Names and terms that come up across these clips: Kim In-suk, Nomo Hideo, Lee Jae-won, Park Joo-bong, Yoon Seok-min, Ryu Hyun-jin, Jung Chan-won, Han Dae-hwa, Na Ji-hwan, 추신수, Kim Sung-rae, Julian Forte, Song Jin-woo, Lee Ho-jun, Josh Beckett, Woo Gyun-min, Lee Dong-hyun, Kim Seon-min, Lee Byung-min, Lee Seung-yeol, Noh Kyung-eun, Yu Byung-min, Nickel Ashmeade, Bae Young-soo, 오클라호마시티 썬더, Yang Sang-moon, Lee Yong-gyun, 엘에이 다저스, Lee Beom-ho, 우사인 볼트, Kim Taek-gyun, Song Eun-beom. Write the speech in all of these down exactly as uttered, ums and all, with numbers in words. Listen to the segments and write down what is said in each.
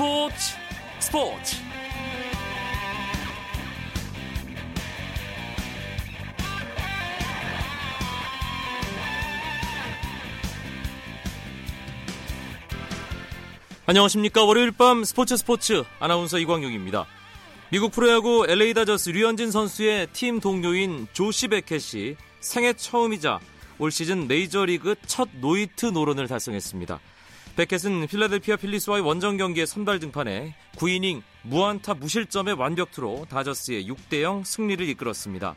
스포츠 스포츠 안녕하십니까. 월요일 밤 스포츠 스포츠 아나운서 이광용입니다. 미국 프로야구 엘에이 다저스 류현진 선수의 팀 동료인 조시 베켓이 생애 처음이자 올 시즌 메이저리그 첫 노히트 노런을 달성했습니다. 베켓은 필라델피아 필리스와의 원정 경기에 선발 등판해 구 이닝 무안타 무실점의 완벽투로 다저스의 육 대 영 승리를 이끌었습니다.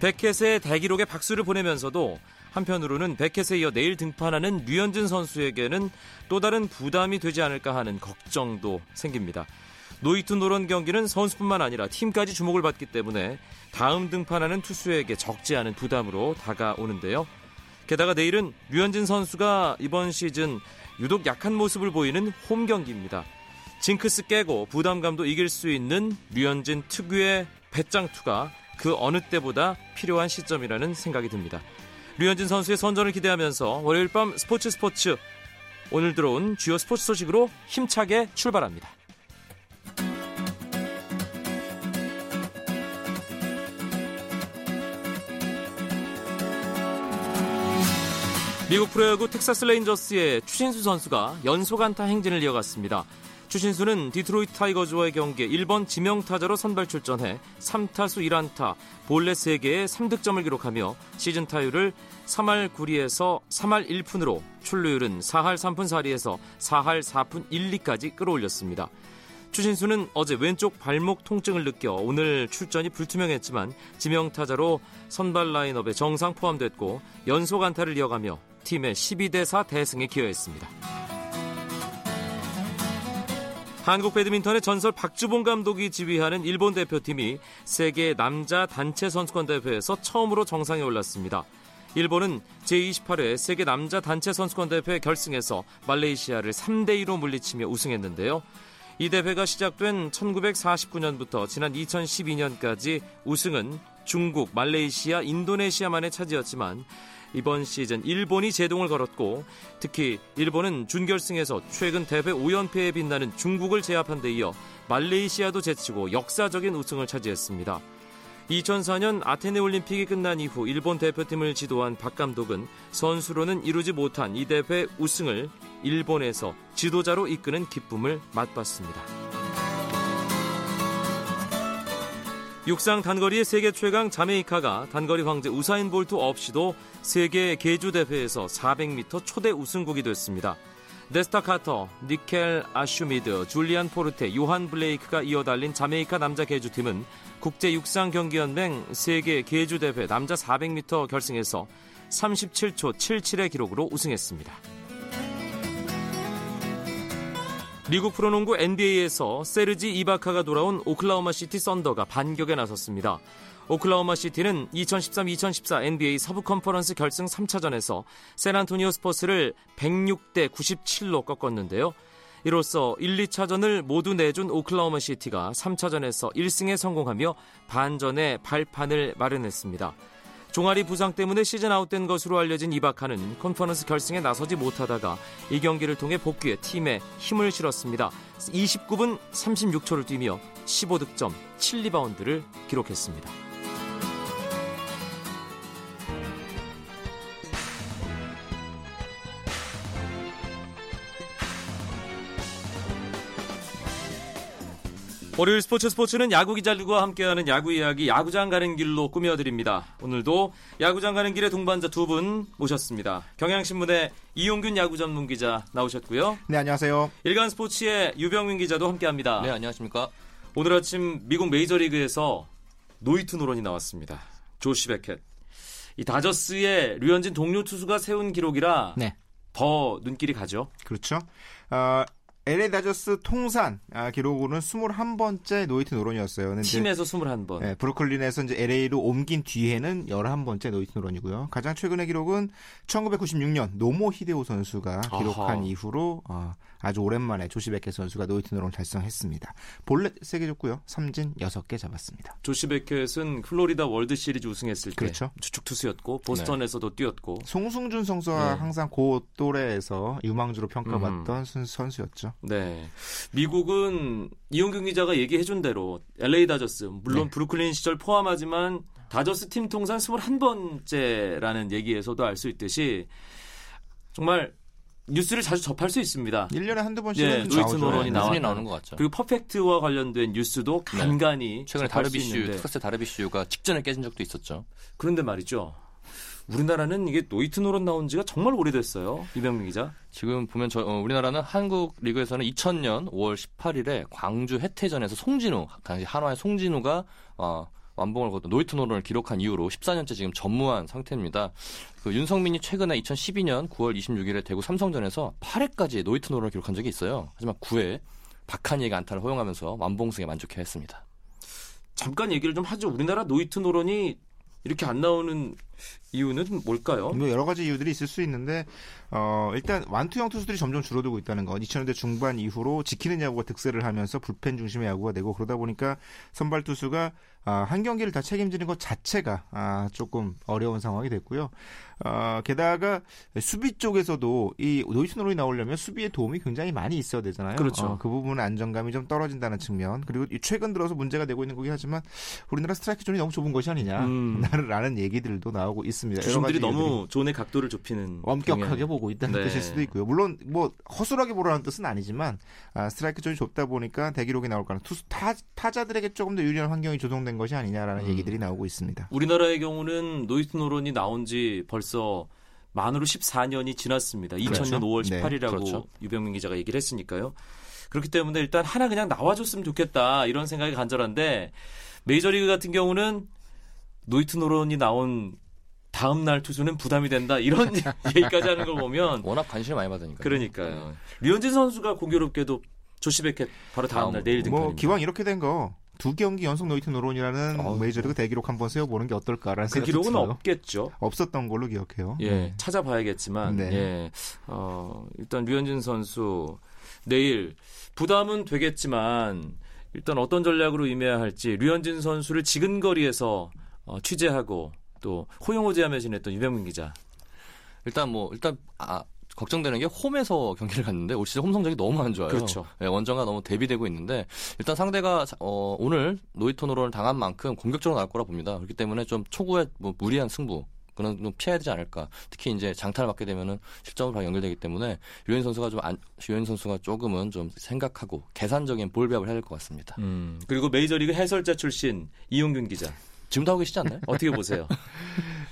베켓의 대기록에 박수를 보내면서도 한편으로는 베켓에 이어 내일 등판하는 류현진 선수에게는 또 다른 부담이 되지 않을까 하는 걱정도 생깁니다. 노히트 노런 경기는 선수뿐만 아니라 팀까지 주목을 받기 때문에 다음 등판하는 투수에게 적지 않은 부담으로 다가오는데요. 게다가 내일은 류현진 선수가 이번 시즌 유독 약한 모습을 보이는 홈 경기입니다. 징크스 깨고 부담감도 이길 수 있는 류현진 특유의 배짱투가 그 어느 때보다 필요한 시점이라는 생각이 듭니다. 류현진 선수의 선전을 기대하면서 월요일 밤 스포츠 스포츠 오늘 들어온 주요 스포츠 소식으로 힘차게 출발합니다. 미국 프로야구 텍사스 레인저스의 추 신수 선수가 연속 안타 행진을 이어갔습니다. 추 신수는 디트로이트 타이거즈와의 경기에 일 번 지명타자로 선발 출전해 삼 타수 일 안타, 볼넷 세 개에 삼 득점을 기록하며 시즌 타율을 삼 할 구 리에서 삼 할 일 푼으로 출루율은 사 할 삼 푼 사 리에서 사 할 사 푼 일 리까지 끌어올렸습니다. 추 신수는 어제 왼쪽 발목 통증을 느껴 오늘 출전이 불투명했지만 지명타자로 선발 라인업에 정상 포함됐고 연속 안타를 이어가며 팀의 십이 대 사 대승에 기여했습니다. 한국 배드민턴의 전설 박주봉 감독이 지휘하는 일본 대표팀이 세계 남자 단체 선수권 대회에서 처음으로 정상에 올랐습니다. 일본은 제이십팔 회 세계 남자 단체 선수권 대회 결승에서 말레이시아를 삼 대 이로 물리치며 우승했는데요. 이 대회가 시작된 천구백사십구 년부터 지난 이천십이 년까지 우승은 중국, 말레이시아, 인도네시아만의 차지였지만 이번 시즌 일본이 제동을 걸었고 특히 일본은 준결승에서 최근 대회 오 연패에 빛나는 중국을 제압한 데 이어 말레이시아도 제치고 역사적인 우승을 차지했습니다. 이천사 년 아테네 올림픽이 끝난 이후 일본 대표팀을 지도한 박 감독은 선수로는 이루지 못한 이 대회 우승을 일본에서 지도자로 이끄는 기쁨을 맛봤습니다. 육상 단거리의 세계 최강 자메이카가 단거리 황제 우사인 볼트 없이도 세계 계주 대회에서 사백 미터 초대 우승국이 됐습니다. 네스타 카터, 니켈 아슈미드, 줄리안 포르테, 요한 블레이크가 이어달린 자메이카 남자 계주팀은 국제육상경기연맹 세계 계주대회 남자 사백 미터 결승에서 삼십칠 초 칠십칠의 기록으로 우승했습니다. 미국 프로농구 엔비에이에서 세르지 이바카가 돌아온 오클라호마시티 썬더가 반격에 나섰습니다. 오클라호마시티는 이천십삼 이천십사 엔비에이 서부 컨퍼런스 결승 삼 차전에서 샌안토니오 스퍼스를 백육 대 구십칠로 꺾었는데요. 이로써 일, 이 차전을 모두 내준 오클라호마시티가 삼 차전에서 일 승에 성공하며 반전의 발판을 마련했습니다. 종아리 부상 때문에 시즌 아웃된 것으로 알려진 이바카는 컨퍼런스 결승에 나서지 못하다가 이 경기를 통해 복귀해 팀에 힘을 실었습니다. 이십구 분 삼십육 초를 뛰며 십오 득점 칠 리바운드를 기록했습니다. 월요일 스포츠 스포츠는 야구 기자들과 함께하는 야구 이야기 야구장 가는 길로 꾸며드립니다. 오늘도 야구장 가는 길의 동반자 두 분 모셨습니다. 경향신문의 이용균 야구 전문 기자 나오셨고요. 네, 안녕하세요. 일간스포츠의 유병민 기자도 함께합니다. 네, 안녕하십니까. 오늘 아침 미국 메이저리그에서 노히트 노런이 나왔습니다. 조시 베켓. 이 다저스의 류현진 동료 투수가 세운 기록이라 네. 더 눈길이 가죠. 그렇죠. 어... 엘에이 다저스 통산 아, 기록으로는 이십일 번째 노히트 노런이었어요. 근데 팀에서 이십일 번. 네, 브루클린에서 이제 엘에이로 옮긴 뒤에는 십일 번째 노히트 노런이고요. 가장 최근의 기록은 천구백구십육 년 노모 히데오 선수가 기록한 아하. 이후로 어, 아주 오랜만에 조시 베켓 선수가 노히트 노런을 달성했습니다. 볼넷 세 개 줬고요. 삼진 여섯 개 잡았습니다. 조시 베켓은 플로리다 월드시리즈 우승했을 때 그렇죠. 주축투수였고 보스턴에서도 네. 뛰었고 송승준 선수와 네. 항상 그 또래에서 유망주로 평가받던 음. 선수였죠. 있습니다. 네, 미국은 이용균 기자가 얘기해준 대로 엘에이 다저스, 물론 네. 브루클린 시절 포함하지만 다저스 팀 통산 스물한 번째라는 얘기에서도 알 수 있듯이 정말 뉴스를 자주 접할 수 있습니다. 일 년에 한두 번씩은 네, 로이트 노런이 네, 나오는 것 같죠. 그리고 퍼펙트와 관련된 뉴스도 간간히 네. 최근에 다르비슈, 텍사스 다르비슈가 직전에 깨진 적도 있었죠. 그런데 말이죠. 우리나라는 이게 노이트 노런 나온 지가 정말 오래됐어요. 이병민 기자. 지금 보면 저, 어, 우리나라는 한국 리그에서는 이천 년 오월 십팔일에 광주 해태전에서 송진우, 당시 한화의 송진우가 어, 완봉을 거둔 노이트 노런을 기록한 이후로 십사 년째 지금 전무한 상태입니다. 그 윤석민이 최근에 이천십이 년 구월 이십육일에 대구 삼성전에서 팔 회까지 노이트 노런을 기록한 적이 있어요. 하지만 구 회 박한이에게 안타를 허용하면서 완봉승에 만족해야 했습니다. 잠깐 얘기를 좀 하죠. 우리나라 노이트 노런이 이렇게 안 나오는 이유는 뭘까요? 뭐 여러 가지 이유들이 있을 수 있는데 어, 일단 완투형 투수들이 점점 줄어들고 있다는 건 이천 년대 중반 이후로 지키는 야구가 득세를 하면서 불펜 중심의 야구가 되고 그러다 보니까 선발 투수가 아, 한 경기를 다 책임지는 것 자체가 아, 조금 어려운 상황이 됐고요. 아, 게다가 수비 쪽에서도 이 노이트 노런이 나오려면 수비에 도움이 굉장히 많이 있어야 되잖아요. 그렇죠. 어, 그 부분은 안정감이 좀 떨어진다는 측면. 그리고 최근 들어서 문제가 되고 있는 거긴 하지만 우리나라 스트라이크 존이 너무 좁은 것이 아니냐. 음. 라는 얘기들도 나오고 있습니다. 주심들이 너무 존의 각도를 좁히는 엄격하게 경향. 보고 있다는 네. 뜻일 수도 있고요. 물론 뭐 허술하게 보라는 뜻은 아니지만 아, 스트라이크 존이 좁다 보니까 대기록이 나올까 하는 투수 타, 타자들에게 조금 더 유리한 환경이 조성된 것이 아니냐라는 음. 얘기들이 나오고 있습니다. 우리나라의 경우는 노이트 노런이 나온 지 벌써 만으로 십사 년이 지났습니다. 그렇죠? 이천 년 오월 십팔일이라고 네. 그렇죠. 유병민 기자가 얘기를 했으니까요. 그렇기 때문에 일단 하나 그냥 나와줬으면 좋겠다 이런 생각이 간절한데 메이저리그 같은 경우는 노이트 노런이 나온 다음 날 투수는 부담이 된다 이런 얘기까지 하는 걸 보면 워낙 관심을 많이 받으니까 그러니까요. 네. 류현진 선수가 공교롭게도 조시 베켓 바로 다음 날 내일 등판입니다. 뭐 기왕 이렇게 된 거 두 경기 연속 노이트 노런이라는 어, 메이저리그 대기록 한번 세워보는 게 어떨까라는 그 기록은 들어요. 없겠죠. 없었던 걸로 기억해요. 예, 네. 찾아봐야겠지만 네. 예, 어, 일단 류현진 선수 내일 부담은 되겠지만 일단 어떤 전략으로 임해야 할지 류현진 선수를 지근 거리에서 어, 취재하고 또 호용호재하며 지냈던 유병민 기자. 일단 뭐 일단 아, 걱정되는 게 홈에서 경기를 갔는데 올 시즌 홈 성적이 너무 안 좋아요. 그렇죠. 네, 원정과 너무 대비되고 있는데 일단 상대가 어, 오늘 노이트 노런을 당한 만큼 공격적으로 나올 거라 봅니다. 그렇기 때문에 좀 초구에 뭐 무리한 승부 그런 좀 피해야 되지 않을까. 특히 이제 장타를 맞게 되면은 실점으로 바로 연결되기 때문에 유현 선수가 좀 안, 유현 선수가 조금은 좀 생각하고 계산적인 볼 배합을 해야 될 것 같습니다. 음. 그리고 메이저리그 해설자 출신 이용균 기자. 지금도 하고 계시지 않나요? 어떻게 보세요?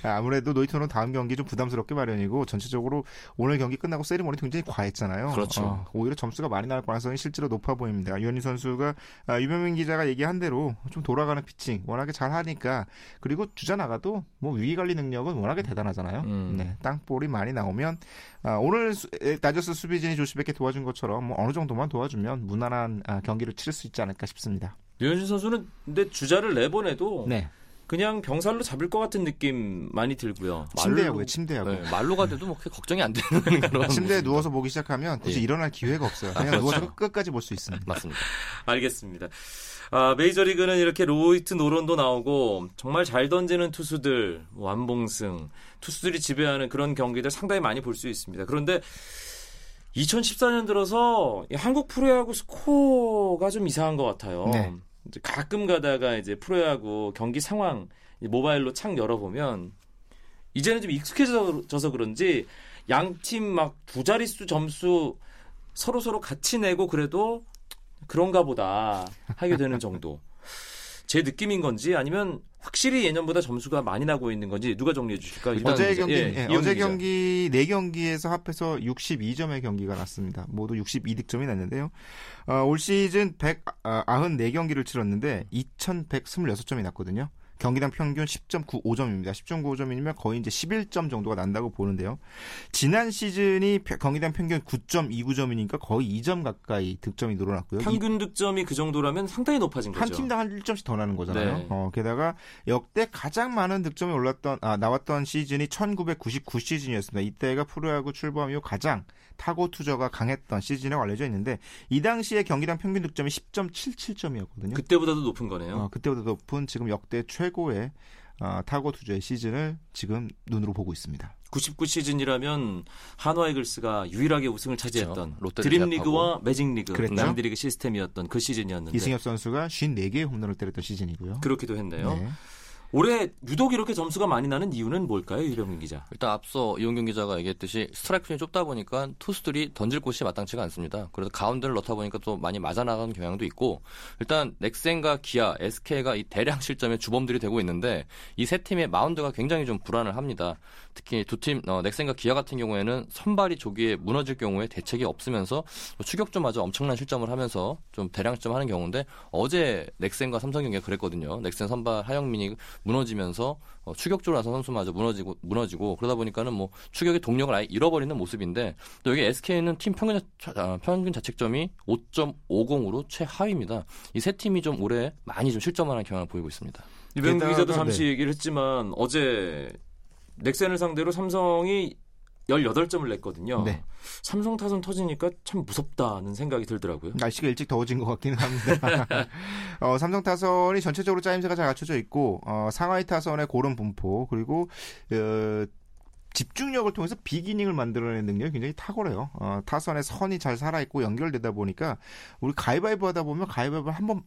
아무래도 노이트노런 다음 경기 좀 부담스럽게 마련이고 전체적으로 오늘 경기 끝나고 세리머니 굉장히 과했잖아요. 그렇죠. 어, 오히려 점수가 많이 나올 가능성이 실제로 높아 보입니다. 유현희 선수가 아, 유병민 기자가 얘기한 대로 좀 돌아가는 피칭 워낙에 잘하니까 그리고 주자 나가도 뭐 위기관리 능력은 워낙에 대단하잖아요. 음. 네, 땅볼이 많이 나오면 아, 오늘 다저스 수비진이 조시 베켓 도와준 것처럼 뭐 어느 정도만 도와주면 무난한 아, 경기를 치를 수 있지 않을까 싶습니다. 유현희 선수는 근데 주자를 내보내도 네. 그냥 병살로 잡을 것 같은 느낌 많이 들고요. 침대하고요, 침대하고. 네, 말로가 돼도 뭐 그렇게 걱정이 안 되는 그런. 침대에 누워서 보기 시작하면 굳이 예. 일어날 기회가 없어요. 그냥 아, 그렇죠. 누워서 끝까지 볼 수 있습니다. 맞습니다. 알겠습니다. 아, 메이저리그는 이렇게 로이트 노런도 나오고 정말 잘 던지는 투수들, 완봉승, 투수들이 지배하는 그런 경기들 상당히 많이 볼 수 있습니다. 그런데 이천십사 년 들어서 한국 프로야구 스코어가 좀 이상한 것 같아요. 네. 가끔 가다가 이제 프로야구 경기 상황 모바일로 창 열어보면 이제는 좀 익숙해져서 그런지 양 팀 막 두 자릿수 점수 서로서로 같이 내고 그래도 그런가 보다 하게 되는 정도. 제 느낌인 건지 아니면 확실히 예년보다 점수가 많이 나고 있는 건지 누가 정리해 주실까요? 어제 경기, 예, 예, 어제 경기 네 경기에서 합해서 육십이 점의 경기가 났습니다. 모두 육십이 득점이 났는데요. 어, 올 시즌 백구십사 경기를 치렀는데 이천백이십육 점이 났거든요. 경기당 평균 십 점 구오 점입니다. 십 점 구오 점이면 거의 이제 십일 점 정도가 난다고 보는데요. 지난 시즌이 경기당 평균 구 점 이구 점이니까 거의 이 점 가까이 득점이 늘어났고요. 평균 득점이 그 정도라면 상당히 높아진 거죠. 한 팀당 한 일 점씩 더 나는 거잖아요. 네. 어, 게다가 역대 가장 많은 득점이 올랐던 아, 나왔던 시즌이 천구백구십구 시즌이었습니다. 이때가 프로야구 출범 이후 가장 타고 투저가 강했던 시즌에 알려져 있는데 이 당시에 경기당 평균 득점이 십 점 칠칠 점이었거든요. 그때보다도 높은 거네요. 어, 그때보다 높은 지금 역대 최고의 어, 타고 투자의 시즌을 지금 눈으로 보고 있습니다. 구십구 시즌이라면 한화이글스가 유일하게 우승을 차지했던 그렇죠. 드림리그와 매직리그, 그랬죠? 남들리그 시스템이었던 그 시즌이었는데 이승엽 선수가 오십사 개의 홈런을 때렸던 시즌이고요. 그렇기도 했네요. 네. 올해 유독 이렇게 점수가 많이 나는 이유는 뭘까요, 유병민 기자? 일단 앞서 이용균 기자가 얘기했듯이 스트라이크존이 좁다 보니까 투수들이 던질 곳이 마땅치가 않습니다. 그래서 가운데를 넣다 보니까 또 많이 맞아나가는 경향도 있고 일단 넥센과 기아, 에스케이가 이 대량 실점의 주범들이 되고 있는데 이 세 팀의 마운드가 굉장히 좀 불안을 합니다. 특히 두 팀 어, 넥센과 기아 같은 경우에는 선발이 조기에 무너질 경우에 대책이 없으면서 추격조마저 엄청난 실점을 하면서 좀 대량 실점하는 경우인데 어제 넥센과 삼성 경기가 그랬거든요. 넥센 선발 하영민이 무너지면서 어, 추격적으로 나선 선수마저 무너지고 무너지고 그러다 보니까는 뭐 추격의 동력을 아예 잃어버리는 모습인데 또 여기 에스케이는 팀 평균, 자, 아, 평균 자책점이 오 점 오공으로 최하위입니다. 이 세 팀이 좀 올해 많이 좀 실점하는 경향을 보이고 있습니다. 유병민 기자도 잠시 네. 얘기를 했지만 어제 넥센을 상대로 삼성이 십팔 점을 냈거든요. 네. 삼성 타선 터지니까 참 무섭다는 생각이 들더라고요. 날씨가 일찍 더워진 것 같기는 합니다. 어, 삼성 타선이 전체적으로 짜임새가 잘 갖춰져 있고 어, 상하이 타선의 고른 분포 그리고 어, 집중력을 통해서 빅이닝을 만들어내는 능력이 굉장히 탁월해요. 어, 타선의 선이 잘 살아있고 연결되다 보니까 우리 가위바위보 하다 보면 가위바위보 한번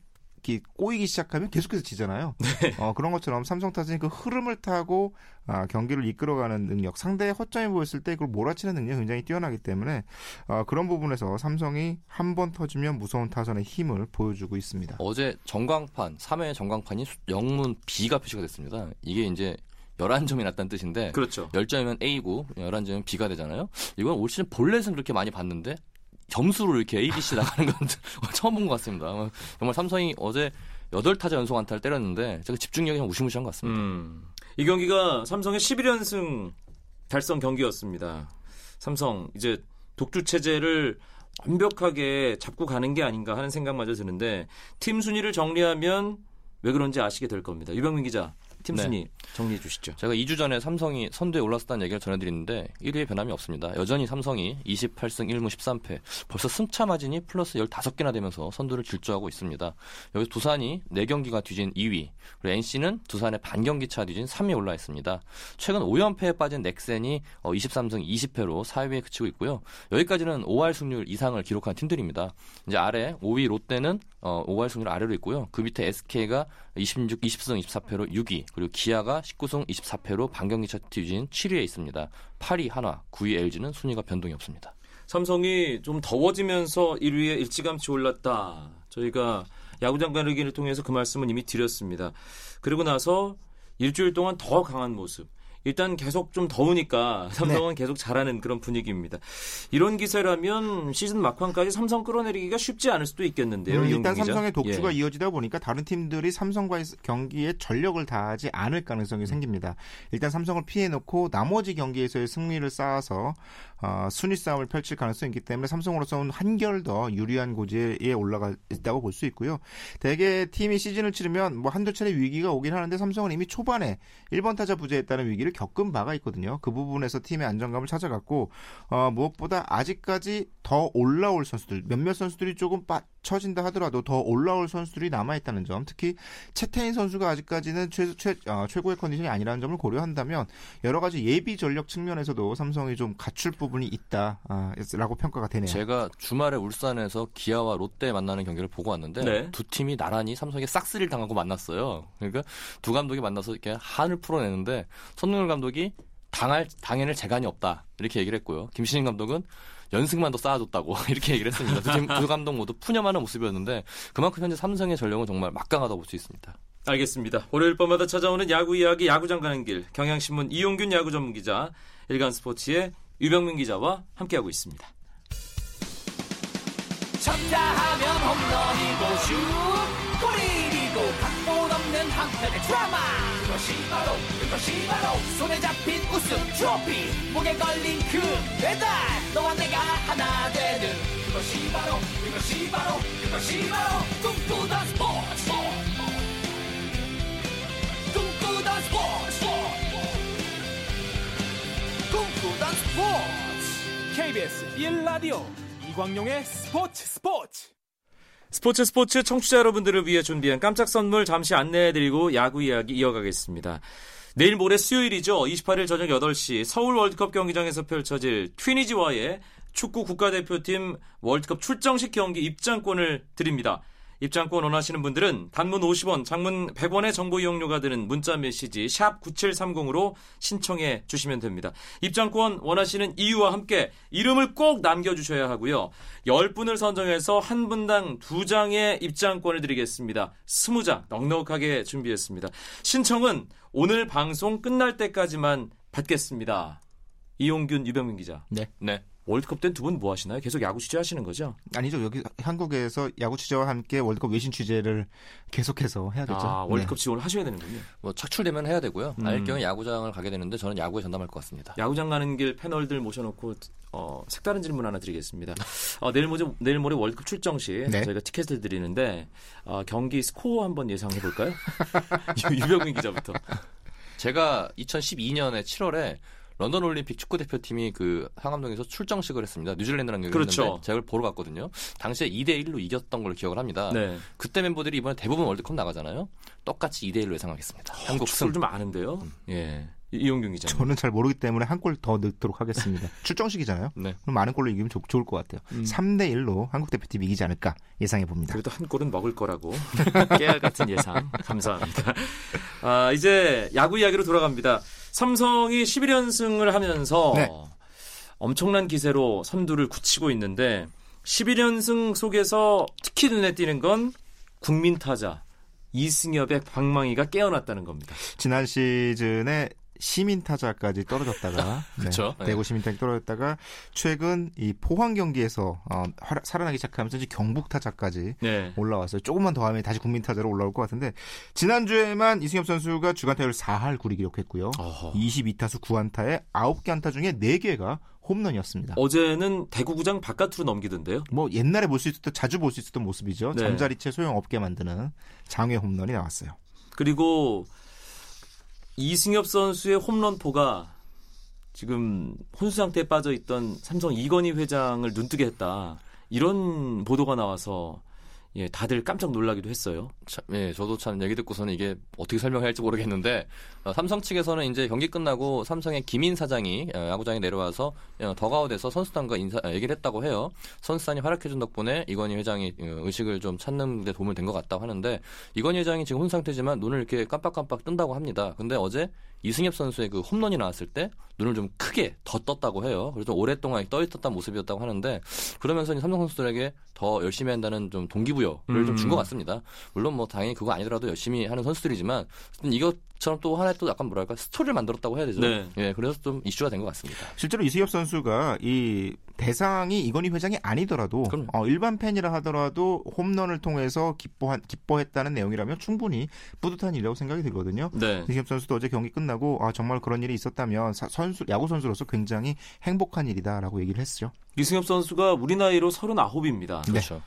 꼬이기 시작하면 계속해서 지잖아요. 네. 어, 그런 것처럼 삼성 타선이 그 흐름을 타고 아, 경기를 이끌어가는 능력, 상대의 허점이 보였을 때 그걸 몰아치는 능력이 굉장히 뛰어나기 때문에 아, 그런 부분에서 삼성이 한 번 터지면 무서운 타선의 힘을 보여주고 있습니다. 어제 전광판, 삼 회 전광판이 영문 B가 표시가 됐습니다. 이게 이제 십일 점이 났다는 뜻인데 그렇죠. 십 점이면 A고 십일 점이면 B가 되잖아요. 이건 올 시즌 볼넷은 그렇게 많이 봤는데 점수로 이렇게 에이비씨 나가는 건 처음 본 것 같습니다. 정말 삼성이 어제 여덟 타자 연속 안타를 때렸는데 제가 집중력이 좀 우시무시한 것 같습니다. 음, 이 경기가 삼성의 십일 연승 달성 경기였습니다. 삼성 이제 독주체제를 완벽하게 잡고 가는 게 아닌가 하는 생각마저 드는데 팀 순위를 정리하면 왜 그런지 아시게 될 겁니다. 유병민 기자. 팀 순위 네. 정리해 주시죠. 제가 이 주 전에 삼성이 선두에 올랐었다는 얘기를 전해드리는데 일 위에 변함이 없습니다. 여전히 삼성이 이십팔 승 일 무 십삼 패 벌써 승차 마진이 플러스 십오 개나 되면서 선두를 질주하고 있습니다. 여기서 두산이 사 경기가 뒤진 이 위 그리고 엔씨는 두산의 반경기 차 뒤진 삼 위에 올라있습니다. 최근 오 연패에 빠진 넥센이 이십삼 승 이십 패로 사 위에 그치고 있고요. 여기까지는 오 할 승률 이상을 기록한 팀들입니다. 이제 아래 오 위 롯데는 오 할 승률 아래로 있고요. 그 밑에 에스케이가 이십육, 이십 승 이십사 패로 육 위 그리고 기아가 십구 승 이십사 패로 반경기차 뒤진 칠 위에 있습니다. 팔 위 한화, 구 위 엘지는 순위가 변동이 없습니다. 삼성이 좀 더워지면서 일 위에 일찌감치 올랐다. 저희가 야구장관 의견을 통해서 그 말씀은 이미 드렸습니다. 그리고 나서 일주일 동안 더 강한 모습. 일단 계속 좀 더우니까 삼성은 네. 계속 잘하는 그런 분위기입니다. 이런 기세라면 시즌 막판까지 삼성 끌어내리기가 쉽지 않을 수도 있겠는데요. 음, 일단 삼성의 독주가 예. 이어지다 보니까 다른 팀들이 삼성과의 경기에 전력을 다하지 않을 가능성이 음. 생깁니다. 일단 삼성을 피해놓고 나머지 경기에서의 승리를 쌓아서 어, 순위 싸움을 펼칠 가능성이 있기 때문에 삼성으로서는 한결 더 유리한 고지에 올라가 있다고 볼 수 있고요. 대개 팀이 시즌을 치르면 뭐 한두 차례 위기가 오긴 하는데 삼성은 이미 초반에 일 번 타자 부재에 따른 위기를 겪은 바가 있거든요. 그 부분에서 팀의 안정감을 찾아갔고 어, 무엇보다 아직까지 더 올라올 선수들 몇몇 선수들이 조금 빠쳐진다 하더라도 더 올라올 선수들이 남아있다는 점 특히 채태인 선수가 아직까지는 최, 최, 어, 최고의 컨디션이 아니라는 점을 고려한다면 여러 가지 예비 전력 측면에서도 삼성이 좀 갖출 부분이 있다라고 아, 평가가 되네요. 제가 주말에 울산에서 기아와 롯데 만나는 경기를 보고 왔는데 네. 두 팀이 나란히 삼성에게 싹쓸이를 당하고 만났어요. 그러니까 두 감독이 만나서 이렇게 한을 풀어내는데 손흥민 감독이 당할 당해낼 재간이 없다 이렇게 얘기를 했고요. 김신인 감독은 연승만 더 쌓아줬다고 이렇게 얘기를 했습니다. 두, 두 감독 모두 푸념하는 모습이었는데 그만큼 현재 삼성의 전력은 정말 막강하다고 볼 수 있습니다. 알겠습니다. 월요일 밤마다 찾아오는 야구 이야기 야구장 가는 길 경향신문 이용균 야구 전문기자 일간스포츠의 유병민 기자와 함께하고 있습니다. 쳤다 하면 홈런이고 슛 골인이고 각본 없는 한편의 드라마 그것이 바로 그것이 바로 손에 잡힌 우승 트로피 목에 걸린 그 배달 너와 내가 하나 되는 그것이 바로 그것이 바로 그것이 바로 꿈꾸던 스포츠 꿈꾸던 스포츠 꿈꾸던 스포츠 케이비에스 일 라디오 이광용의 스포츠 스포츠 스포츠 스포츠 청취자 여러분들을 위해 준비한 깜짝 선물 잠시 안내해드리고 야구 이야기 이어가겠습니다. 내일 모레 수요일이죠. 이십팔 일 저녁 여덟 시 서울 월드컵 경기장에서 펼쳐질 튀니지와의 축구 국가대표팀 월드컵 출정식 경기 입장권을 드립니다. 입장권 원하시는 분들은 단문 오십 원, 장문 백 원의 정보 이용료가 드는 문자메시지 샵 구칠삼공으로 신청해 주시면 됩니다. 입장권 원하시는 이유와 함께 이름을 꼭 남겨주셔야 하고요. 열 분을 선정해서 한 분당 두 장의 입장권을 드리겠습니다. 스무 장 넉넉하게 준비했습니다. 신청은 오늘 방송 끝날 때까지만 받겠습니다. 이용균, 유병민 기자. 네. 네. 월드컵 때는 두 분 뭐 하시나요? 계속 야구 취재하시는 거죠? 아니죠. 여기 한국에서 야구 취재와 함께 월드컵 외신 취재를 계속해서 해야겠죠. 아, 월드컵 네. 지원을 하셔야 되는군요. 뭐 착출되면 해야 되고요. 음. 알 경우 야구장을 가게 되는데 저는 야구에 전담할 것 같습니다. 야구장 가는 길 패널들 모셔놓고 어, 색다른 질문 하나 드리겠습니다. 어, 내일, 모레, 내일 모레 월드컵 출정식 네. 저희가 티켓을 드리는데 어, 경기 스코어 한번 예상해볼까요? 유병민 기자부터. 제가 이천십이 년에 칠월에 런던 올림픽 축구 대표팀이 그 상암동에서 출정식을 했습니다. 뉴질랜드랑 경기했는데 그렇죠. 제가 보러 갔거든요. 당시에 이 대 일로 이겼던 걸로 기억을 합니다. 네. 그때 멤버들이 이번에 대부분 월드컵 나가잖아요. 똑같이 이 대 일로 예상하겠습니다. 어, 한국 승. 좀 아는데요. 음. 예. 이용균 기자. 저는 잘 모르기 때문에 한 골 더 넣도록 하겠습니다. 출정식이잖아요. 네. 그럼 많은 골로 이기면 좋, 좋을 것 같아요. 음. 삼 대 일로 한국 대표팀이 이기지 않을까 예상해 봅니다. 그래도 한 골은 먹을 거라고 깨알 같은 예상. 감사합니다. 아, 이제 야구 이야기로 돌아갑니다. 삼성이 십일 연승을 하면서 네. 엄청난 기세로 선두를 굳히고 있는데 십일 연승 속에서 특히 눈에 띄는 건 국민 타자 이승엽의 방망이가 깨어났다는 겁니다. 지난 시즌에 시민 타자까지 떨어졌다가 그렇죠. 네, 대구 시민 타자까지 떨어졌다가 최근 이 포항 경기에서 어, 활, 살아나기 시작하면서 이제 경북 타자까지 네. 올라왔어요. 조금만 더 하면 다시 국민 타자로 올라올 것 같은데 지난주에만 이승엽 선수가 주간 타율 사 할 구 리 기록했고요. 어허. 이십이 타수 구 안타에 아홉 개 안타 중에 네 개가 홈런이었습니다. 어제는 대구구장 바깥으로 넘기던데요. 뭐 옛날에 볼 수 있었던 자주 볼 수 있었던 모습이죠. 네. 잠자리채 소용없게 만드는 장외 홈런이 나왔어요. 그리고 이승엽 선수의 홈런포가 지금 혼수 상태에 빠져있던 삼성 이건희 회장을 눈뜨게 했다. 이런 보도가 나와서 예, 다들 깜짝 놀라기도 했어요. 참, 예, 저도 참 얘기 듣고서는 이게 어떻게 설명해야 할지 모르겠는데 어, 삼성 측에서는 이제 경기 끝나고 삼성의 김인 사장이 어, 야구장에 내려와서 어, 덕아웃에서 선수단과 인사 어, 얘기를 했다고 해요. 선수단이 활약해준 덕분에 이건희 회장이 어, 의식을 좀 찾는 데 도움을 된 것 같다고 하는데 이건희 회장이 지금 혼 상태지만 눈을 이렇게 깜빡깜빡 뜬다고 합니다. 근데 어제 이승엽 선수의 그 홈런이 나왔을 때 눈을 좀 크게 더 떴다고 해요. 그래서 오랫동안 떠있었던 모습이었다고 하는데 그러면서 이제 삼성 선수들에게 더 열심히 한다는 좀 동기부여를 음. 좀 준 것 같습니다. 물론 뭐 당연히 그거 아니더라도 열심히 하는 선수들이지만 이것처럼 또 하나의 또 약간 뭐랄까 스토리를 만들었다고 해야 되죠. 네. 예, 그래서 좀 이슈가 된 것 같습니다. 실제로 이승엽 선수가 이 대상이 이건희 회장이 아니더라도 어, 일반 팬이라 하더라도 홈런을 통해서 기뻐한, 기뻐했다는 내용이라면 충분히 뿌듯한 일이라고 생각이 들거든요. 네. 이승엽 선수도 어제 경기 끝나고 아, 정말 그런 일이 있었다면 사, 선수, 야구 선수로서 굉장히 행복한 일이다라고 얘기를 했죠. 이승엽 선수가 우리 나이로 서른아홉입니다. 네. 그렇죠.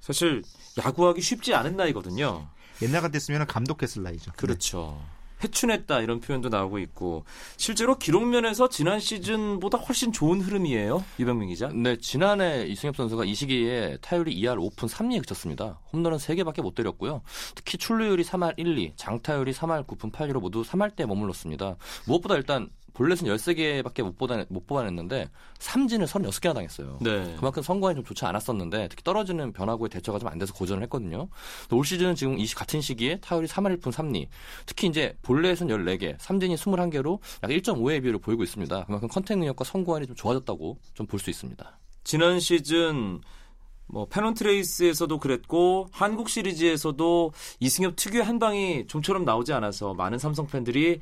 사실 야구하기 쉽지 않은 나이거든요. 옛날 같았으면 감독했을 나이죠. 그렇죠. 네. 해춘했다 이런 표현도 나오고 있고 실제로 기록면에서 지난 시즌보다 훨씬 좋은 흐름이에요. 유병민 기자. 네. 지난해 이승엽 선수가 이 시기에 타율이 이 할 오 푼 삼 리에 그쳤습니다. 홈런은 세 개밖에 못 때렸고요. 특히 출루율이 삼 할 일 리, 장타율이 삼 할 구 푼 팔 리로 모두 삼 할대에 머물렀습니다. 무엇보다 일단 볼넷은 열세 개밖에 못, 보다, 못 뽑아냈는데 삼진을 서른여섯 개나 당했어요. 네. 그만큼 선구안이 좀 좋지 않았었는데 특히 떨어지는 변화구에 대처가 좀 안 돼서 고전을 했거든요. 올 시즌은 지금 이 같은 시기에 타율이 삼 할 일 푼 삼 리 특히 이제 볼넷은 열네 개 삼진이 스물한 개로 약 일 점 오 회 비율을 보이고 있습니다. 그만큼 컨택 능력과 선구안이 좀 좋아졌다고 좀 볼 수 있습니다. 지난 시즌 뭐 패넌트레이스에서도 그랬고 한국 시리즈에서도 이승엽 특유의 한 방이 좀처럼 나오지 않아서 많은 삼성 팬들이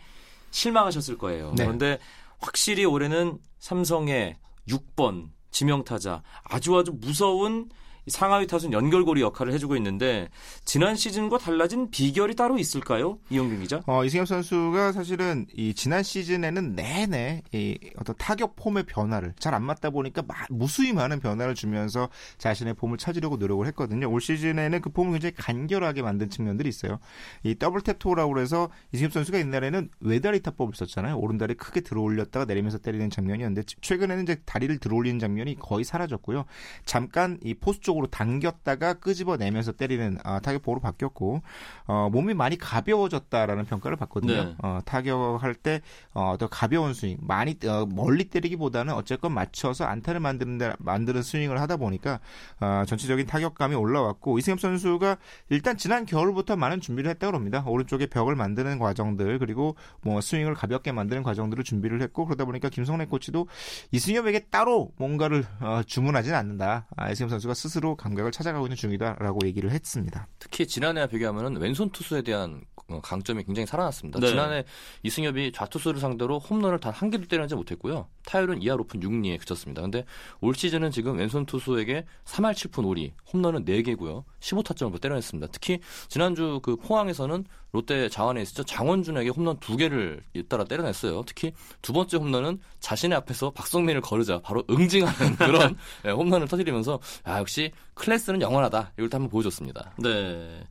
실망하셨을 거예요. 네. 그런데 확실히 올해는 삼성의 육 번 지명타자 아주 아주 무서운 상하위 타순 연결고리 역할을 해주고 있는데 지난 시즌과 달라진 비결이 따로 있을까요? 이용균 기자. 어, 이승엽 선수가 사실은 이 지난 시즌에는 내내 이 어떤 타격 폼의 변화를 잘 안 맞다 보니까 마, 무수히 많은 변화를 주면서 자신의 폼을 찾으려고 노력을 했거든요. 올 시즌에는 그 폼을 굉장히 간결하게 만든 측면들이 있어요. 이 더블탭토라고 해서 이승엽 선수가 옛날에는 외다리 타법을 썼잖아요. 오른다리 크게 들어올렸다가 내리면서 때리는 장면이었는데 최근에는 이제 다리를 들어올리는 장면이 거의 사라졌고요. 잠깐 이 포수 쪽으로 안쪽으로 당겼다가 끄집어내면서 때리는 아, 타격포로 바뀌었고 어, 몸이 많이 가벼워졌다라는 평가를 받거든요. 네. 어, 타격할 때 어, 더 가벼운 스윙, 많이 어, 멀리 때리기보다는 어쨌건 맞춰서 안타를 만드는, 데, 만드는 스윙을 하다 보니까 어, 전체적인 타격감이 올라왔고 이승엽 선수가 일단 지난 겨울부터 많은 준비를 했다고 합니다. 오른쪽에 벽을 만드는 과정들 그리고 뭐 스윙을 가볍게 만드는 과정들을 준비를 했고 그러다 보니까 김성래 코치도 이승엽에게 따로 뭔가를 어, 주문하진 않는다. 아, 이승엽 선수가 스스로 감각을 찾아가고 있는 중이다라고 얘기를 했습니다. 특히 지난해와 비교하면 왼손 투수에 대한 강점이 굉장히 살아났습니다. 네. 지난해 이승엽이 좌투수를 상대로 홈런을 단 한 개도 때리지 못했고요. 타율은 이 할 오픈 육 리에 그쳤습니다. 그런데 올 시즌은 지금 왼손 투수에게 삼 할 칠 푼 오 리, 홈런은 네 개고요. 십오 타점을 때려냈습니다. 특히 지난주 그 포항에서는 롯데 자완에 있었죠. 장원준에게 홈런 두 개를 잇따라 때려냈어요. 특히 두 번째 홈런은 자신의 앞에서 박성민을 거르자 바로 응징하는 그런 네, 홈런을 터뜨리면서 아, 역시 클래스는 영원하다. 이걸 또 한번 보여줬습니다. 네.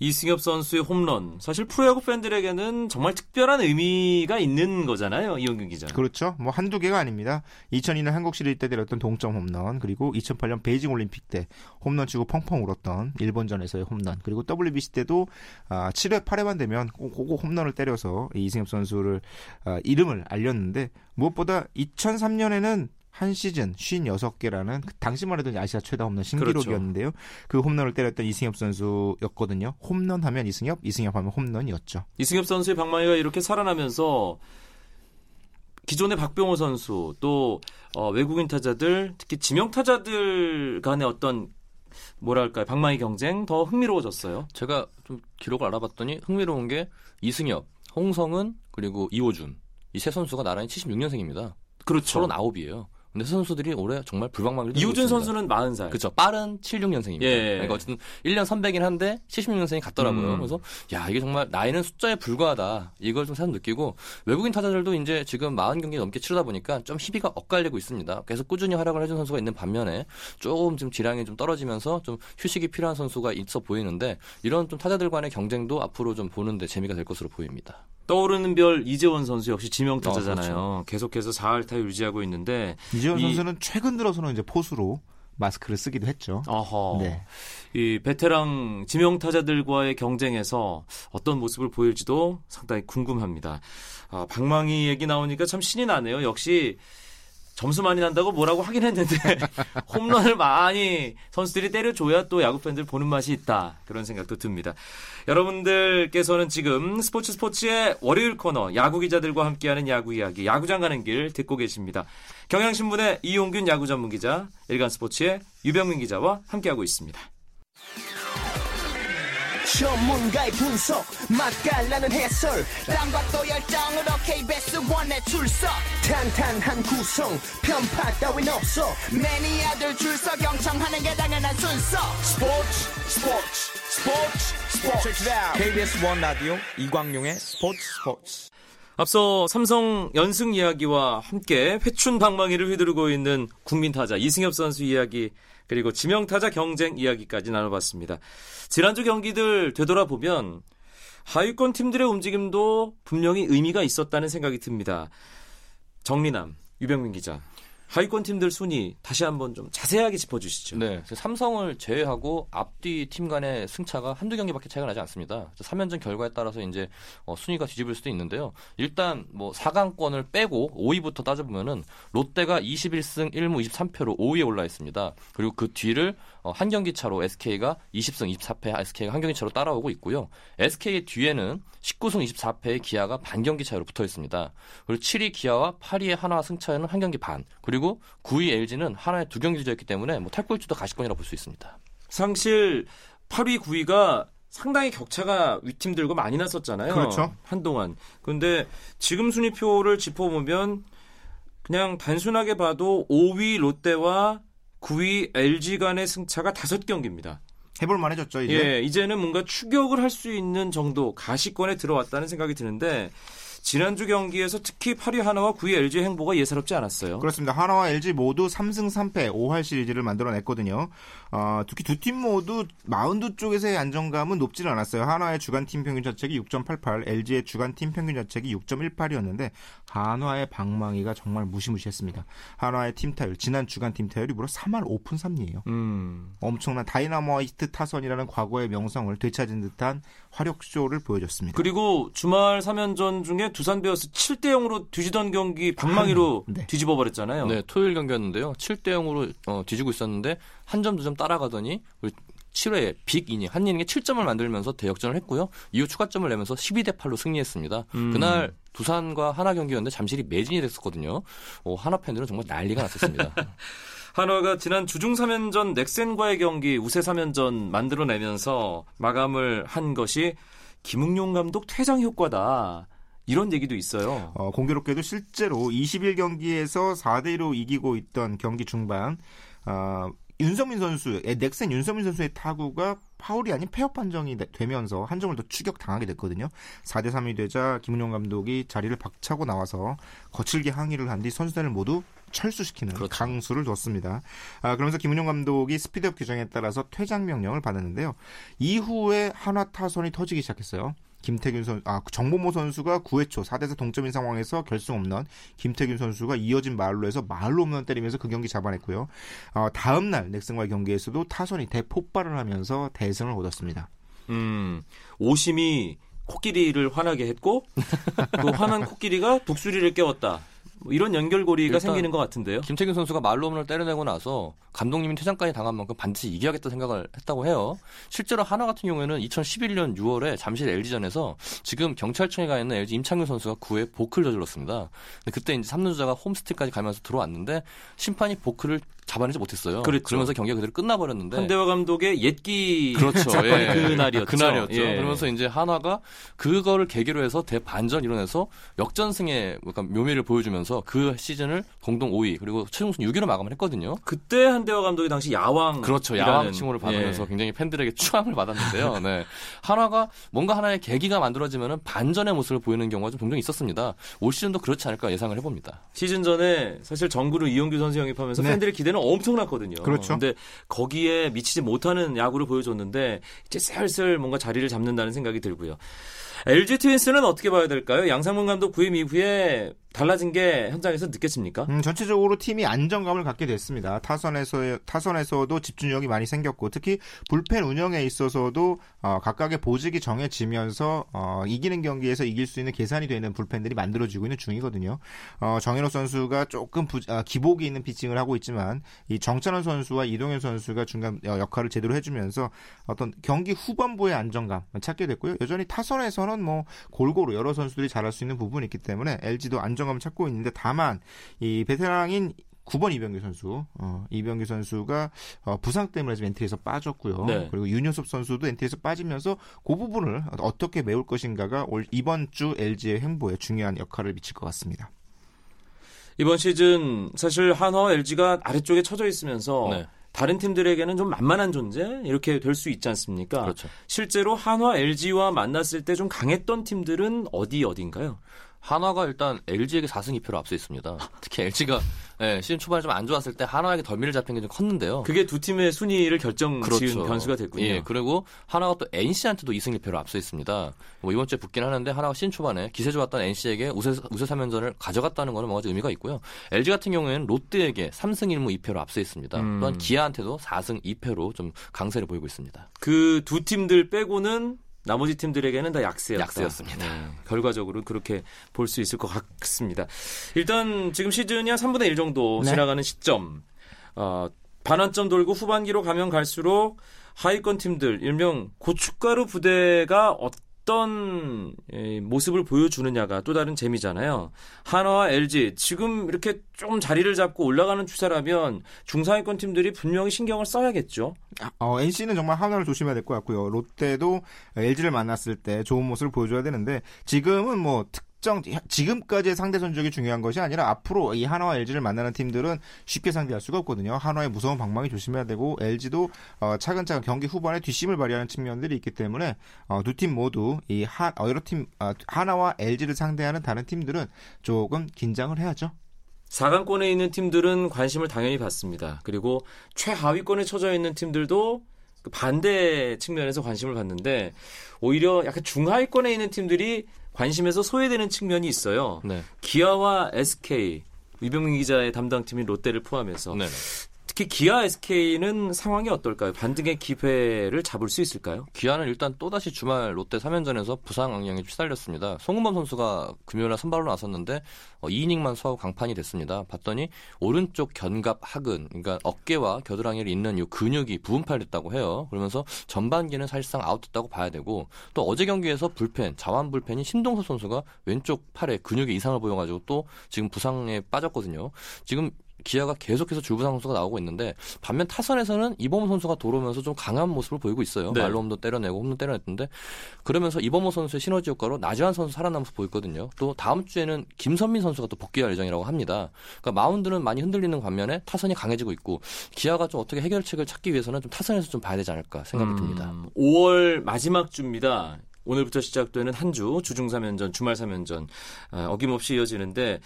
이승엽 선수의 홈런. 사실 프로야구 팬들에게는 정말 특별한 의미가 있는 거잖아요. 이영균 기자. 그렇죠. 뭐 한두 개가 아닙니다. 이천이 년 한국 시리즈 때 때렸던 동점 홈런, 그리고 이천팔 년 베이징 올림픽 때 홈런 치고 펑펑 울었던 일본전에서의 홈런, 그리고 더블유비씨 때도 칠 회, 팔 회만 되면 고고 홈런을 때려서 이승엽 선수를 이름을 알렸는데 무엇보다 이천삼 년에는 한 시즌 오십육 개라는 당시만 해도 아시아 최다 홈런 신기록이었는데요. 그렇죠. 그 홈런을 때렸던 이승엽 선수였거든요. 홈런 하면 이승엽, 이승엽 하면 홈런이었죠. 이승엽 선수의 방망이가 이렇게 살아나면서 기존의 박병호 선수 또 어, 외국인 타자들 특히 지명 타자들 간의 어떤 뭐랄까요, 방망이 경쟁 더 흥미로워졌어요. 제가 좀 기록을 알아봤더니 흥미로운 게 이승엽, 홍성은 그리고 이호준 이 세 선수가 나란히 칠십육 년생입니다. 그렇죠. 서른아홉이에요. 근데 선수들이 올해 정말 불방망이를 이우준 선수는 마흔 살. 그렇죠. 빠른 칠십육 년생입니다. 예, 예. 그러니까 어쨌든 일 년 선배긴 한데 칠십육 년생이 같더라고요. 음. 그래서 야, 이게 정말 나이는 숫자에 불과하다. 이걸 좀 새삼 느끼고 외국인 타자들도 이제 지금 사십 경기 넘게 치르다 보니까 좀 희비가 엇갈리고 있습니다. 계속 꾸준히 활약을 해준 선수가 있는 반면에 조금 좀 지량이 좀 떨어지면서 좀 휴식이 필요한 선수가 있어 보이는데 이런 좀 타자들 간의 경쟁도 앞으로 좀 보는데 재미가 될 것으로 보입니다. 떠오르는 별 이재원 선수 역시 지명 타자잖아요. 어, 그렇죠. 계속해서 사 할 타율 유지하고 있는데 이재원 이... 선수는 최근 들어서는 이제 포수로 마스크를 쓰기도 했죠. 어허. 네. 이 베테랑 지명 타자들과의 경쟁에서 어떤 모습을 보일지도 상당히 궁금합니다. 아, 방망이 얘기 나오니까 참 신이 나네요. 역시 점수 많이 난다고 뭐라고 하긴 했는데 홈런을 많이 선수들이 때려줘야 또 야구팬들 보는 맛이 있다. 그런 생각도 듭니다. 여러분들께서는 지금 스포츠 스포츠의 월요일 코너 야구 기자들과 함께하는 야구 이야기 야구장 가는 길 듣고 계십니다. 경향신문의 이용균 야구 전문 기자, 일간스포츠의 유병민 기자와 함께하고 있습니다. 전문가의 분석, 맛깔나는 해설, 땅박도 열정으로 케이비에스 원에 출석. 탄탄한 구성, 편파 따윈 없어. 매니아들 줄서 경청하는 게 당연한 순서. 스포츠, 스포츠, 스포츠, 스포츠. 케이비에스 원 라디오 이광용의 스포츠, 스포츠. 앞서 삼성 연승 이야기와 함께 회춘 방망이를 휘두르고 있는 국민 타자 이승엽 선수 이야기 그리고 지명타자 경쟁 이야기까지 나눠봤습니다. 지난주 경기들 되돌아보면 하위권 팀들의 움직임도 분명히 의미가 있었다는 생각이 듭니다. 정리남, 유병민 기자. 하위권 팀들 순위 다시 한번 좀 자세하게 짚어주시죠. 네, 삼성을 제외하고 앞뒤 팀 간의 승차가 한두 경기밖에 차이가 나지 않습니다. 삼 연전 결과에 따라서 이제 어, 순위가 뒤집을 수도 있는데요. 일단 뭐 사 강권을 빼고 오 위부터 따져보면은 롯데가 이십일 승 일 무 이십삼 패로 오 위에 올라 있습니다. 그리고 그 뒤를 어, 한 경기 차로 에스케이가 이십 승 이십사 패, 에스케이가 한 경기 차로 따라오고 있고요. 에스케이의 뒤에는 십구 승 이십사 패의 기아가 반 경기 차로 붙어 있습니다. 그리고 칠 위 기아와 팔 위의 한화 승차에는 한 경기 반. 그리고 구 위 엘지는 하나의 두 경기 뒤졌기 때문에 뭐 탈꼴찌도 가시권이라고 볼 수 있습니다. 사실 팔 위, 구 위가 상당히 격차가 윗팀들과 많이 났었잖아요. 그렇죠. 한동안. 그런데 지금 순위표를 짚어보면 그냥 단순하게 봐도 오 위 롯데와 구 위 엘지 간의 승차가 다섯 경기입니다. 해볼만 해졌죠. 이제. 예, 이제는 뭔가 추격을 할 수 있는 정도 가시권에 들어왔다는 생각이 드는데 지난주 경기에서 특히 팔 위 하나와 구 위 엘지의 행보가 예사롭지 않았어요. 그렇습니다. 하나와 엘지 모두 삼 승 삼 패 오 할 시리즈를 만들어냈거든요. 어, 특히 두 팀 모두 마운드 쪽에서의 안정감은 높지는 않았어요. 하나의 주간 팀 평균 자책이 육 점 팔팔, 엘지의 주간 팀 평균 자책이 육 점 일팔이었는데 한화의 방망이가 정말 무시무시했습니다. 한화의 팀 타율, 지난 주간 팀 타율이 무려 삼 할 오 푼 삼 리예요. 음. 엄청난 다이너마이트 타선이라는 과거의 명성을 되찾은 듯한 화력쇼를 보여줬습니다. 그리고 주말 삼 연전 중에 두산 베어스 칠 대 영으로 뒤지던 경기 방망이로 네. 뒤집어버렸잖아요. 네, 토요일 경기였는데요. 칠 대 영으로 어, 뒤지고 있었는데 한 점, 두 점 따라가더니 우리 칠 회 빅 이닝, 한 이닝에 칠 점을 만들면서 대역전을 했고요. 이후 추가점을 내면서 십이 대 팔로 승리했습니다. 음. 그날 두산과 한화 경기였는데 잠실이 매진이 됐었거든요. 어, 한화 팬들은 정말 난리가 났었습니다. 한화가 지난 주중 삼 연전 넥센과의 경기 우세 삼 연전 만들어내면서 마감을 한 것이 김응용 감독 퇴장 효과다. 이런 얘기도 있어요. 어, 공교롭게도 실제로 이십일 경기에서 사 대 이로 이기고 있던 경기 중반 어, 윤석민 선수, 넥센 윤석민 선수의 타구가 파울이 아닌 폐업 판정이 되면서 한 점을 더 추격당하게 됐거든요. 사 대 삼이 되자 김은용 감독이 자리를 박차고 나와서 거칠게 항의를 한 뒤 선수단을 모두 철수시키는 그렇죠. 강수를 뒀습니다. 아, 그러면서 김은용 감독이 스피드업 규정에 따라서 퇴장 명령을 받았는데요. 이후에 한화 타선이 터지기 시작했어요. 김태균 선수, 아, 정범호 선수가 구 회 초 사 대 사 동점인 상황에서 결승 홈런, 김태균 선수가 이어진 말로에서 말로 홈런 때리면서 그 경기 잡아냈고요. 어, 다음 날 넥센과의 경기에서도 타선이 대폭발을 하면서 대승을 얻었습니다. 음, 오심이 코끼리를 화나게 했고 그 화난 코끼리가 독수리를 깨웠다. 뭐 이런 연결고리가 생기는 것 같은데요. 김태균 선수가 말로 홈런을 때려내고 나서 감독님이 퇴장까지 당한 만큼 반드시 이겨야겠다 생각을 했다고 해요. 실제로 한화 같은 경우에는 이천십일 년 유월에 잠실 엘지전에서 지금 경찰청에 가 있는 엘지 임창규 선수가 구 회 보크를 저질렀습니다. 근데 그때 이제 삼 루주자가 홈스틱까지 가면서 들어왔는데 심판이 보크를 잡아내지 못했어요. 그렇죠. 그러면서 경기가 그대로 끝나버렸는데 한대화 감독의 옛기 그렇죠. 예. 그날이었죠. 그날이었죠. 예. 그러면서 이제 한화가 그거를 계기로 해서 대반전 일어나서 역전승의 약간 묘미를 보여주면서 그 시즌을 공동 오 위 그리고 최종 승 육 위로 마감을 했거든요. 그때 한대화 감독이 당시 야왕 그렇죠. 야왕 칭호를 받으면서 예. 굉장히 팬들에게 추앙을 받았는데요. 네. 한화가 뭔가 하나의 계기가 만들어지면은 반전의 모습을 보이는 경우가 좀 종종 있었습니다. 올 시즌도 그렇지 않을까 예상을 해봅니다. 시즌 전에 사실 정구를 이용규 선수 영입하면서 네. 팬들의 기대 엄청났거든요. 그렇죠. 근데 거기에 미치지 못하는 야구를 보여줬는데 이제 슬슬 뭔가 자리를 잡는다는 생각이 들고요. 엘지 트윈스는 어떻게 봐야 될까요? 양상문 감독 부임 이후에 달라진 게 현장에서 느껴집니까? 음, 전체적으로 팀이 안정감을 갖게 됐습니다. 타선에서, 타선에서도 집중력이 많이 생겼고 특히 불펜 운영에 있어서도 어, 각각의 보직이 정해지면서 어, 이기는 경기에서 이길 수 있는 계산이 되는 불펜들이 만들어지고 있는 중이거든요. 어, 정현호 선수가 조금 부, 아, 기복이 있는 피칭을 하고 있지만 이 정찬원 선수와 이동현 선수가 중간 역할을 제대로 해주면서 어떤 경기 후반부의 안정감을 찾게 됐고요. 여전히 타선에서는 뭐 골고루 여러 선수들이 잘할 수 있는 부분이 있기 때문에 엘지도 안정 감을 찾고 있는데 다만 이 베테랑인 구 번 이병규 선수, 어, 이병규 선수가 어, 부상 때문에 지금 엔트리에서 빠졌고요. 네. 그리고 윤효섭 선수도 엔트리에서 빠지면서 그 부분을 어떻게 메울 것인가가 올, 이번 주 엘지의 행보에 중요한 역할을 미칠 것 같습니다. 이번 시즌 사실 한화 엘지가 아래쪽에 처져 있으면서 네. 다른 팀들에게는 좀 만만한 존재 이렇게 될 수 있지 않습니까? 그렇죠. 실제로 한화 엘지와 만났을 때 좀 강했던 팀들은 어디 어딘가요? 한화가 일단 엘지에게 사 승 이 패로 앞서 있습니다. 특히 엘지가 네, 시즌 초반에 좀 안 좋았을 때 한화에게 덜미를 잡힌 게 좀 컸는데요. 그게 두 팀의 순위를 결정 그렇죠. 지은 변수가 됐군요. 예, 그리고 한화가 또 엔씨한테도 이 승 일 패로 앞서 있습니다. 뭐 이번 주에 붙긴 하는데 한화가 시즌 초반에 기세 좋았던 엔씨에게 우세, 우세 삼 연전을 가져갔다는 거는 뭔가 의미가 있고요. 엘지 같은 경우에는 롯데에게 삼 승 일 무 이 패로 앞서 있습니다. 음. 또한 기아한테도 사 승 이 패로 좀 강세를 보이고 있습니다. 그 두 팀들 빼고는 나머지 팀들에게는 다 약세였다. 약세였습니다. 네. 결과적으로 그렇게 볼 수 있을 것 같습니다. 일단 지금 시즌이 한 삼분의 일 정도 네. 지나가는 시점. 어, 반환점 돌고 후반기로 가면 갈수록 하위권 팀들, 일명 고춧가루 부대가 어떤 모습을 보여주느냐가 또 다른 재미잖아요. 한화와 엘지, 지금 이렇게 좀 자리를 잡고 올라가는 추세라면 중상위권 팀들이 분명히 신경을 써야겠죠. 어, 엔씨는 정말 한화를 조심해야 될 것 같고요. 롯데도 엘지를 만났을 때 좋은 모습을 보여줘야 되는데 지금은 뭐 특 지금까지의 상대 전적이 중요한 것이 아니라 앞으로 이 한화와 엘지를 만나는 팀들은 쉽게 상대할 수가 없거든요. 한화의 무서운 방망이 조심해야 되고 엘지도 차근차근 경기 후반에 뒷심을 발휘하는 측면들이 있기 때문에 두 팀 모두 이 한 여러 팀 한화와 엘지를 상대하는 다른 팀들은 조금 긴장을 해야죠. 사 강권에 있는 팀들은 관심을 당연히 받습니다. 그리고 최하위권에 처져 있는 팀들도 그 반대 측면에서 관심을 받는데 오히려 약간 중하위권에 있는 팀들이 관심에서 소외되는 측면이 있어요. 네. 기아와 에스케이, 유병민 기자의 담당팀인 롯데를 포함해서 네네. 특히 기아 에스케이는 상황이 어떨까요? 반등의 기회를 잡을 수 있을까요? 기아는 일단 또다시 주말 롯데 삼 연전에서 부상 악령에 휩싸였습니다. 송은범 선수가 금요일에 선발로 나섰는데 이 이닝만 소화하고 강판이 됐습니다. 봤더니 오른쪽 견갑 하근, 그러니까 어깨와 겨드랑이를 잇는 이 근육이 부분팔됐다고 해요. 그러면서 전반기는 사실상 아웃됐다고 봐야 되고 또 어제 경기에서 불펜, 자완 불펜인 신동서 선수가 왼쪽 팔에 근육에 이상을 보여가지고 또 지금 부상에 빠졌거든요. 지금 기아가 계속해서 줄부상 선수가 나오고 있는데 반면 타선에서는 이범호 선수가 돌아오면서 좀 강한 모습을 보이고 있어요. 네. 말로 홈도 때려내고 홈도 때려냈는데 그러면서 이범호 선수의 시너지 효과로 나지환 선수 살아남아서 보이거든요. 또 다음 주에는 김선민 선수가 또 복귀할 예정이라고 합니다. 그러니까 마운드는 많이 흔들리는 반면에 타선이 강해지고 있고 기아가 좀 어떻게 해결책을 찾기 위해서는 좀 타선에서 좀 봐야 되지 않을까 생각이 음, 듭니다. 오월 마지막 주입니다. 오늘부터 시작되는 한 주 주중 삼 연전, 주말 삼 연전 어김없이 이어지는데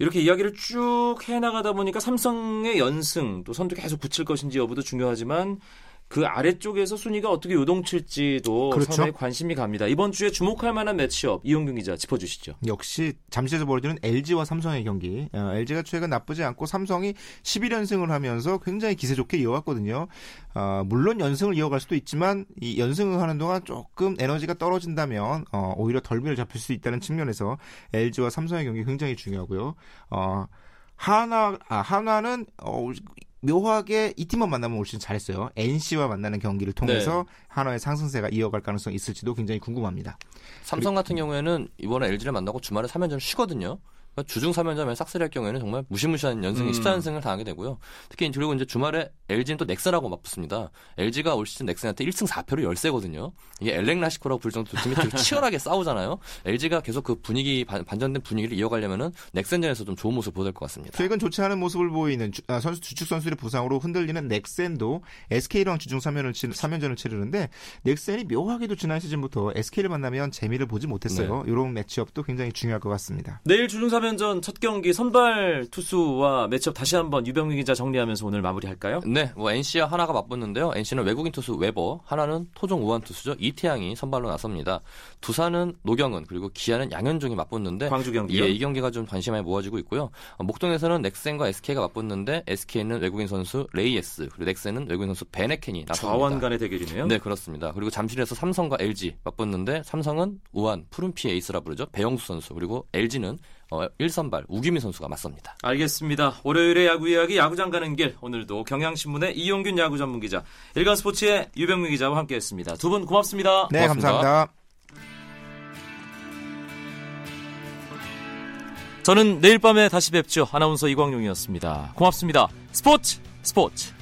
이렇게 이야기를 쭉 해나가다 보니까 삼성의 연승, 또 선두 계속 붙일 것인지 여부도 중요하지만 그 아래쪽에서 순위가 어떻게 요동칠지도 그렇죠? 상당히 관심이 갑니다. 이번 주에 주목할 만한 매치업, 이용균 기자 짚어주시죠. 역시 잠실에서 벌어지는 엘지와 삼성의 경기. 어, 엘지가 최근 나쁘지 않고 삼성이 십일 연승을 하면서 굉장히 기세 좋게 이어갔거든요. 어, 물론 연승을 이어갈 수도 있지만 이 연승을 하는 동안 조금 에너지가 떨어진다면 어, 오히려 덜미를 잡힐 수 있다는 측면에서 엘지와 삼성의 경기 굉장히 중요하고요. 어, 하나, 아, 하나는... 어, 묘하게 이 팀만 만나면 올 시즌 잘했어요. 엔씨와 만나는 경기를 통해서 네. 한화의 상승세가 이어갈 가능성이 있을지도 굉장히 궁금합니다. 삼성 같은 그리고, 경우에는 이번에 엘지를 만나고 주말에 삼 연전 쉬거든요. 그러니까 주중 삼 연전에 싹쓸이 할 경우에는 정말 무시무시한 연승, 음. 십사 연승을 당하게 되고요. 특히 그리고 이제 주말에 엘지는 또 넥센하고 맞붙습니다. 엘지가 올 시즌 넥센한테 일 승 사 패로 열세거든요. 이게 엘렉라시코라고 불릴 정도 두 팀이 되게 치열하게 싸우잖아요. 엘지가 계속 그 분위기, 반전된 분위기를 이어가려면은 넥센전에서 좀 좋은 모습을 보여줄 것 같습니다. 최근 좋지 않은 모습을 보이는 주, 아, 선수, 주축 선수들의 부상으로 흔들리는 넥센도 에스케이랑 주중 삼 연전을 치르는데 넥센이 묘하게도 지난 시즌부터 에스케이를 만나면 재미를 보지 못했어요. 네. 이런 매치업도 굉장히 중요할 것 같습니다. 내일 주중 삼 연전 첫 경기 선발 투수와 매치업 다시 한번 유병민 기자 정리하면서 오늘 마무리할까요? 네, 뭐 엔씨와 하나가 맞붙는데요. 엔씨는 외국인 투수 웨버, 하나는 토종 우완 투수죠. 이태양이 선발로 나섭니다. 두산은 노경은, 그리고 기아는 양현종이 맞붙는데 광주 경기요? 예, 이 경기가 좀 관심이 많이 모아지고 있고요. 목동에서는 넥센과 에스케이가 맞붙는데 에스케이는 외국인 선수 레이에스, 그리고 넥센은 외국인 선수 베네켄이 나섭니다. 좌완 간의 대결이네요. 네, 그렇습니다. 그리고 잠실에서 삼성과 엘지 맞붙는데 삼성은 우완, 푸른피 에이스라 부르죠. 배영수 선수, 그리고 엘지는 어, 일 선발 우규민 선수가 맞섭니다. 알겠습니다. 월요일의 야구 이야기 야구장 가는 길 오늘도 경향신문의 이용균 야구 전문기자 일간스포츠의 유병민 기자와 함께했습니다. 두 분 고맙습니다. 네, 고맙습니다. 감사합니다. 저는 내일 밤에 다시 뵙죠. 아나운서 이광용이었습니다. 고맙습니다. 스포츠 스포츠.